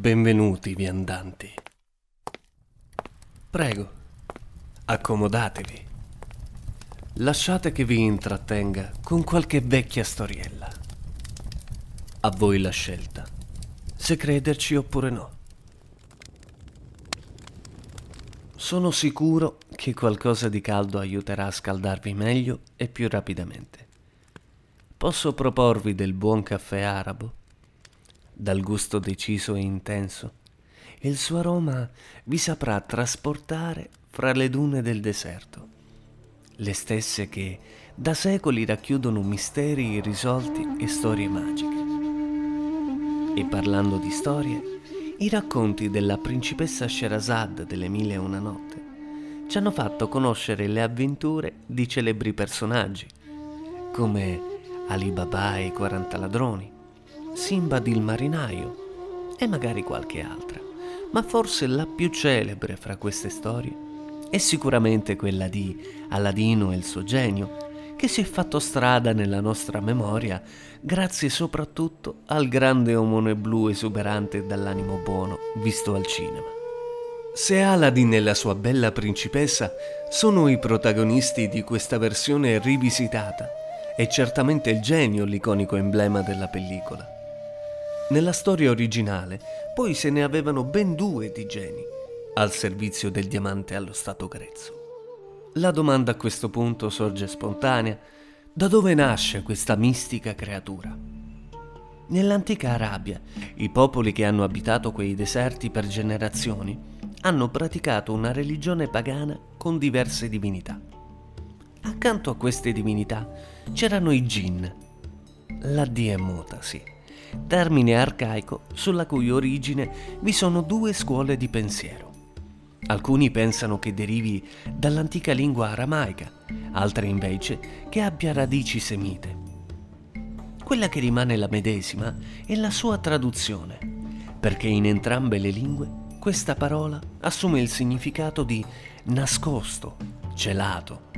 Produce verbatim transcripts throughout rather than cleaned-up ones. Benvenuti viandanti. Prego, accomodatevi. Lasciate che vi intrattenga con qualche vecchia storiella. A voi la scelta, se crederci oppure no. Sono sicuro che qualcosa di caldo aiuterà a scaldarvi meglio e più rapidamente. Posso proporvi del buon caffè arabo, dal gusto deciso e intenso, e il suo aroma vi saprà trasportare fra le dune del deserto, le stesse che da secoli racchiudono misteri irrisolti e storie magiche. E parlando di storie, i racconti della principessa Sherazad delle Mille e una notte ci hanno fatto conoscere le avventure di celebri personaggi, come Alì Babà e i quaranta ladroni, Simbad il marinaio e magari qualche altra, ma forse la più celebre fra queste storie è sicuramente quella di Aladdin e il suo genio, che si è fatto strada nella nostra memoria grazie soprattutto al grande omone blu esuberante dall'animo buono visto al cinema. Se Aladdin e la sua bella principessa sono i protagonisti di questa versione rivisitata, è certamente il genio l'iconico emblema della pellicola. Nella storia originale poi se ne avevano ben due di geni, al servizio del diamante allo stato grezzo. La domanda a questo punto sorge spontanea: da dove nasce questa mistica creatura? Nell'antica Arabia, i popoli che hanno abitato quei deserti per generazioni hanno praticato una religione pagana con diverse divinità. Accanto a queste divinità c'erano i gin. La D è muta, sì, termine arcaico sulla cui origine vi sono due scuole di pensiero. Alcuni pensano che derivi dall'antica lingua aramaica, altri invece che abbia radici semite. Quella che rimane la medesima è la sua traduzione, perché in entrambe le lingue questa parola assume il significato di nascosto, celato,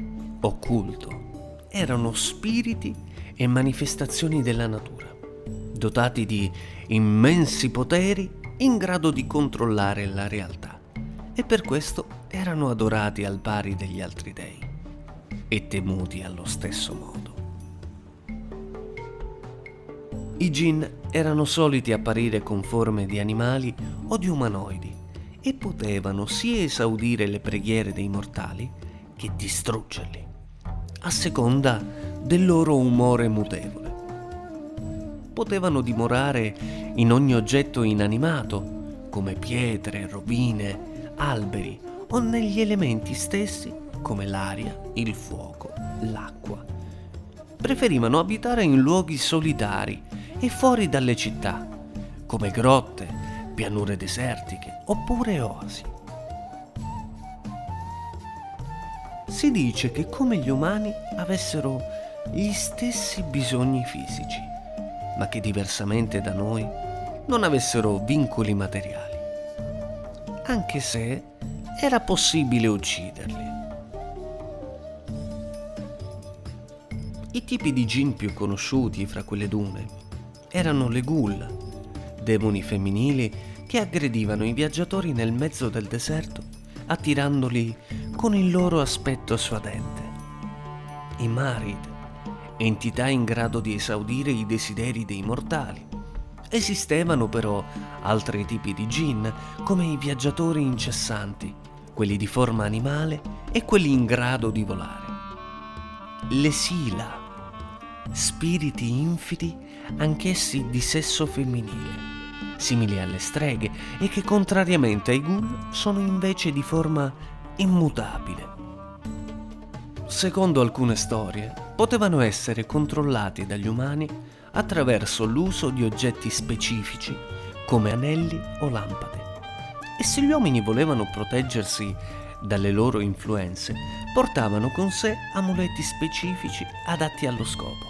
occulto. Erano spiriti e manifestazioni della natura, dotati di immensi poteri in grado di controllare la realtà, e per questo erano adorati al pari degli altri dei e temuti allo stesso modo. I Jinn erano soliti apparire con forme di animali o di umanoidi e potevano sia esaudire le preghiere dei mortali che distruggerli, a seconda del loro umore mutevole. Potevano dimorare in ogni oggetto inanimato, come pietre, rovine, alberi, o negli elementi stessi, come l'aria, il fuoco, l'acqua. Preferivano abitare in luoghi solitari e fuori dalle città, come grotte, pianure desertiche oppure oasi. Si dice che come gli umani avessero gli stessi bisogni fisici, ma che diversamente da noi non avessero vincoli materiali, anche se era possibile ucciderli. I tipi di gin più conosciuti fra quelle dune erano le ghull, demoni femminili che aggredivano i viaggiatori nel mezzo del deserto attirandoli con il loro aspetto suadente. I marid, entità in grado di esaudire i desideri dei mortali. Esistevano però altri tipi di gin, come i viaggiatori incessanti, quelli di forma animale e quelli in grado di volare. Le sila, spiriti infidi, anch'essi di sesso femminile, simili alle streghe e che contrariamente ai ghoul sono invece di forma immutabile. Secondo alcune storie, potevano essere controllati dagli umani attraverso l'uso di oggetti specifici come anelli o lampade. E se gli uomini volevano proteggersi dalle loro influenze, portavano con sé amuleti specifici adatti allo scopo.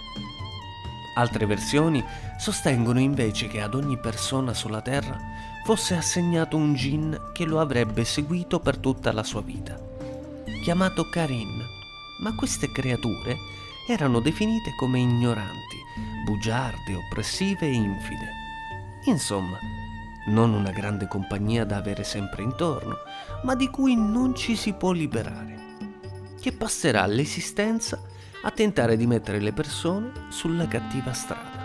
Altre versioni sostengono invece che ad ogni persona sulla Terra fosse assegnato un Jinn che lo avrebbe seguito per tutta la sua vita, chiamato Karin, ma queste creature erano definite come ignoranti, bugiarde, oppressive e infide. Insomma, non una grande compagnia da avere sempre intorno, ma di cui non ci si può liberare, che passerà l'esistenza a tentare di mettere le persone sulla cattiva strada.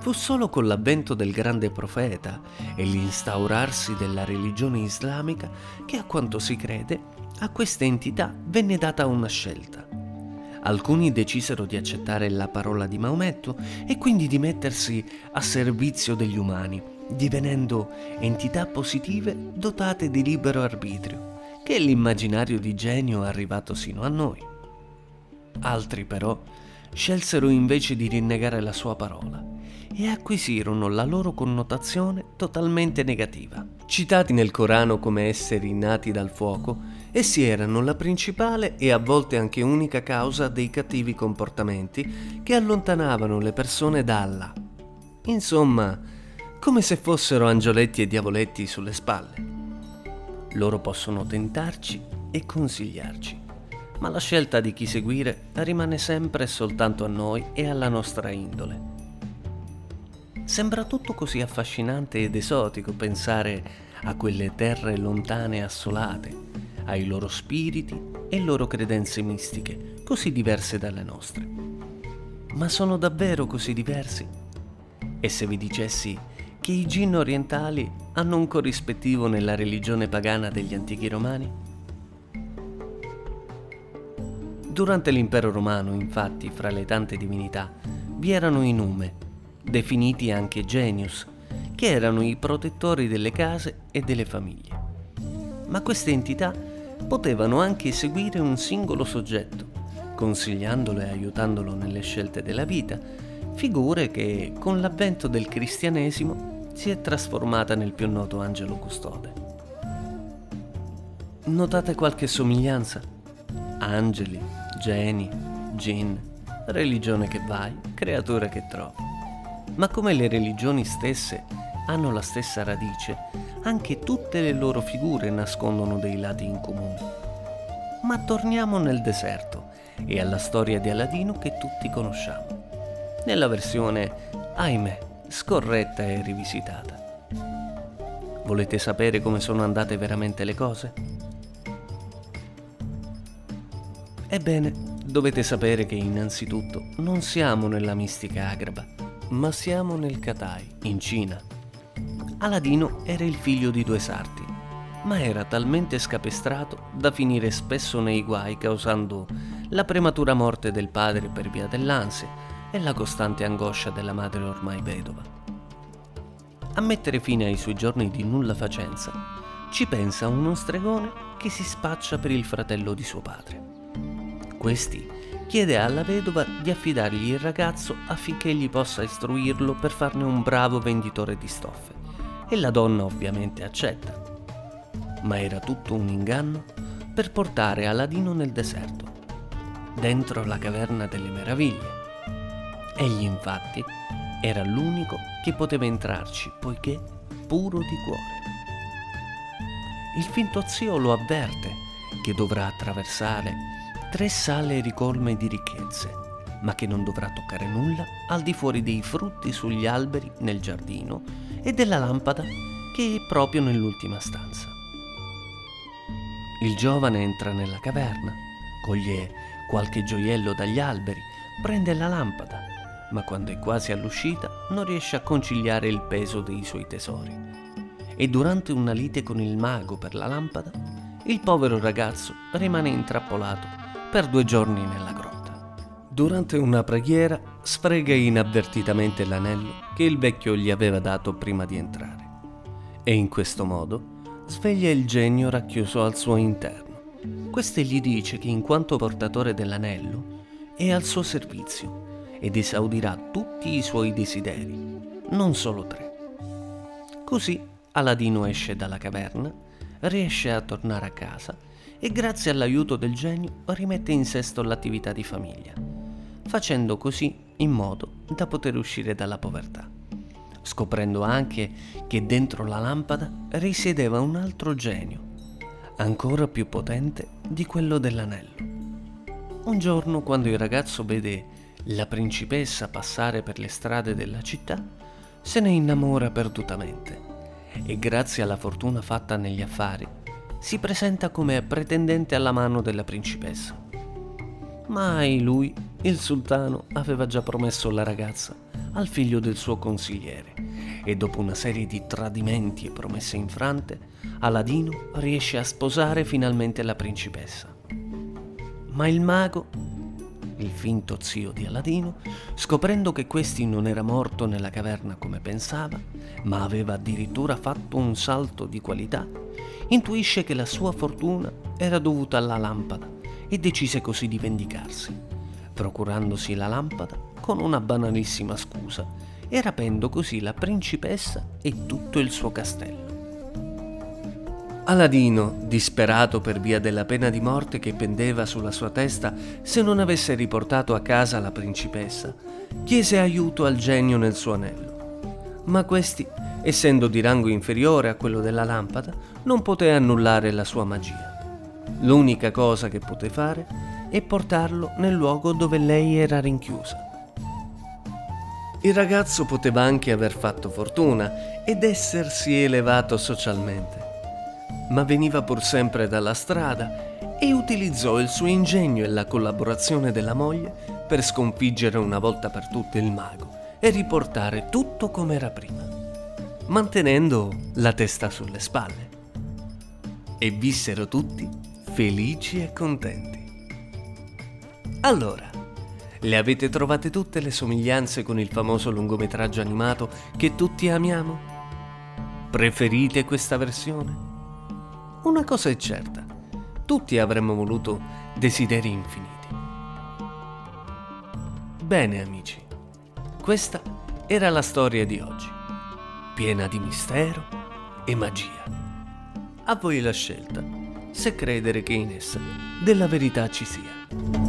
Fu solo con l'avvento del grande profeta e l'instaurarsi della religione islamica che, a quanto si crede, a queste entità venne data una scelta. Alcuni decisero di accettare la parola di Maometto e quindi di mettersi a servizio degli umani, divenendo entità positive dotate di libero arbitrio, che è l'immaginario di genio arrivato sino a noi. Altri però scelsero invece di rinnegare la sua parola e acquisirono la loro connotazione totalmente negativa. Citati nel Corano come esseri nati dal fuoco, essi erano la principale e a volte anche unica causa dei cattivi comportamenti che allontanavano le persone da Allah. Insomma, come se fossero angioletti e diavoletti sulle spalle. Loro possono tentarci e consigliarci, ma la scelta di chi seguire rimane sempre e soltanto a noi e alla nostra indole. Sembra tutto così affascinante ed esotico pensare a quelle terre lontane e assolate, ai loro spiriti e loro credenze mistiche, così diverse dalle nostre. Ma sono davvero così diversi? E se vi dicessi che i gin orientali hanno un corrispettivo nella religione pagana degli antichi romani? Durante l'impero romano, infatti, fra le tante divinità, vi erano i nume, definiti anche genius, che erano i protettori delle case e delle famiglie. Ma queste entità potevano anche seguire un singolo soggetto, consigliandolo e aiutandolo nelle scelte della vita, figure che, con l'avvento del cristianesimo, si è trasformata nel più noto angelo custode. Notate qualche somiglianza? Angeli, geni, gin, religione che vai, creatura che trovi. Ma come le religioni stesse hanno la stessa radice, anche tutte le loro figure nascondono dei lati in comune. Ma torniamo nel deserto e alla storia di Aladdino che tutti conosciamo, nella versione, ahimè, scorretta e rivisitata. Volete sapere come sono andate veramente le cose? Ebbene, dovete sapere che innanzitutto non siamo nella mistica Agraba, ma siamo nel Katai, in Cina. Aladdino era il figlio di due sarti, ma era talmente scapestrato da finire spesso nei guai, causando la prematura morte del padre per via dell'ansia e la costante angoscia della madre ormai vedova. A mettere fine ai suoi giorni di nullafacenza ci pensa uno stregone che si spaccia per il fratello di suo padre. Questi chiede alla vedova di affidargli il ragazzo affinché egli possa istruirlo per farne un bravo venditore di stoffe, e la donna ovviamente accetta. Ma era tutto un inganno per portare Aladdino nel deserto, dentro la caverna delle meraviglie. Egli infatti era l'unico che poteva entrarci, poiché puro di cuore. Il finto zio lo avverte che dovrà attraversare tre sale ricolme di ricchezze, ma che non dovrà toccare nulla al di fuori dei frutti sugli alberi nel giardino e della lampada che è proprio nell'ultima stanza. Il giovane entra nella caverna, coglie qualche gioiello dagli alberi, prende la lampada, ma quando è quasi all'uscita non riesce a conciliare il peso dei suoi tesori, e durante una lite con il mago per la lampada il povero ragazzo rimane intrappolato per due giorni nella grotta. Durante una preghiera sfrega inavvertitamente l'anello che il vecchio gli aveva dato prima di entrare, e in questo modo sveglia il genio racchiuso al suo interno. Questo gli dice che in quanto portatore dell'anello è al suo servizio ed esaudirà tutti i suoi desideri, non solo tre. Così Aladdino esce dalla caverna, riesce a tornare a casa e grazie all'aiuto del genio rimette in sesto l'attività di famiglia, facendo così in modo da poter uscire dalla povertà, scoprendo anche che dentro la lampada risiedeva un altro genio, ancora più potente di quello dell'anello. Un giorno, quando il ragazzo vede la principessa passare per le strade della città, se ne innamora perdutamente e, grazie alla fortuna fatta negli affari, si presenta come pretendente alla mano della principessa. Ma lui, il sultano, aveva già promesso la ragazza al figlio del suo consigliere e, dopo una serie di tradimenti e promesse infrante, Aladino riesce a sposare finalmente la principessa. Ma il mago, il finto zio di Aladino, scoprendo che questi non era morto nella caverna come pensava, ma aveva addirittura fatto un salto di qualità, intuisce che la sua fortuna era dovuta alla lampada e decise così di vendicarsi, procurandosi la lampada con una banalissima scusa e rapendo così la principessa e tutto il suo castello. Aladino, disperato per via della pena di morte che pendeva sulla sua testa se non avesse riportato a casa la principessa, chiese aiuto al genio nel suo anello. Ma questi, essendo di rango inferiore a quello della lampada, non poté annullare la sua magia. L'unica cosa che poté fare è portarlo nel luogo dove lei era rinchiusa. Il ragazzo poteva anche aver fatto fortuna ed essersi elevato socialmente, ma veniva pur sempre dalla strada e utilizzò il suo ingegno e la collaborazione della moglie per sconfiggere una volta per tutte il mago e riportare tutto come era prima, mantenendo la testa sulle spalle. E vissero tutti felici e contenti. Allora, le avete trovate tutte le somiglianze con il famoso lungometraggio animato che tutti amiamo? Preferite questa versione? Una cosa è certa, tutti avremmo voluto desideri infiniti. Bene amici, questa era la storia di oggi, piena di mistero e magia. A voi la scelta, se credere che in essa della verità ci sia.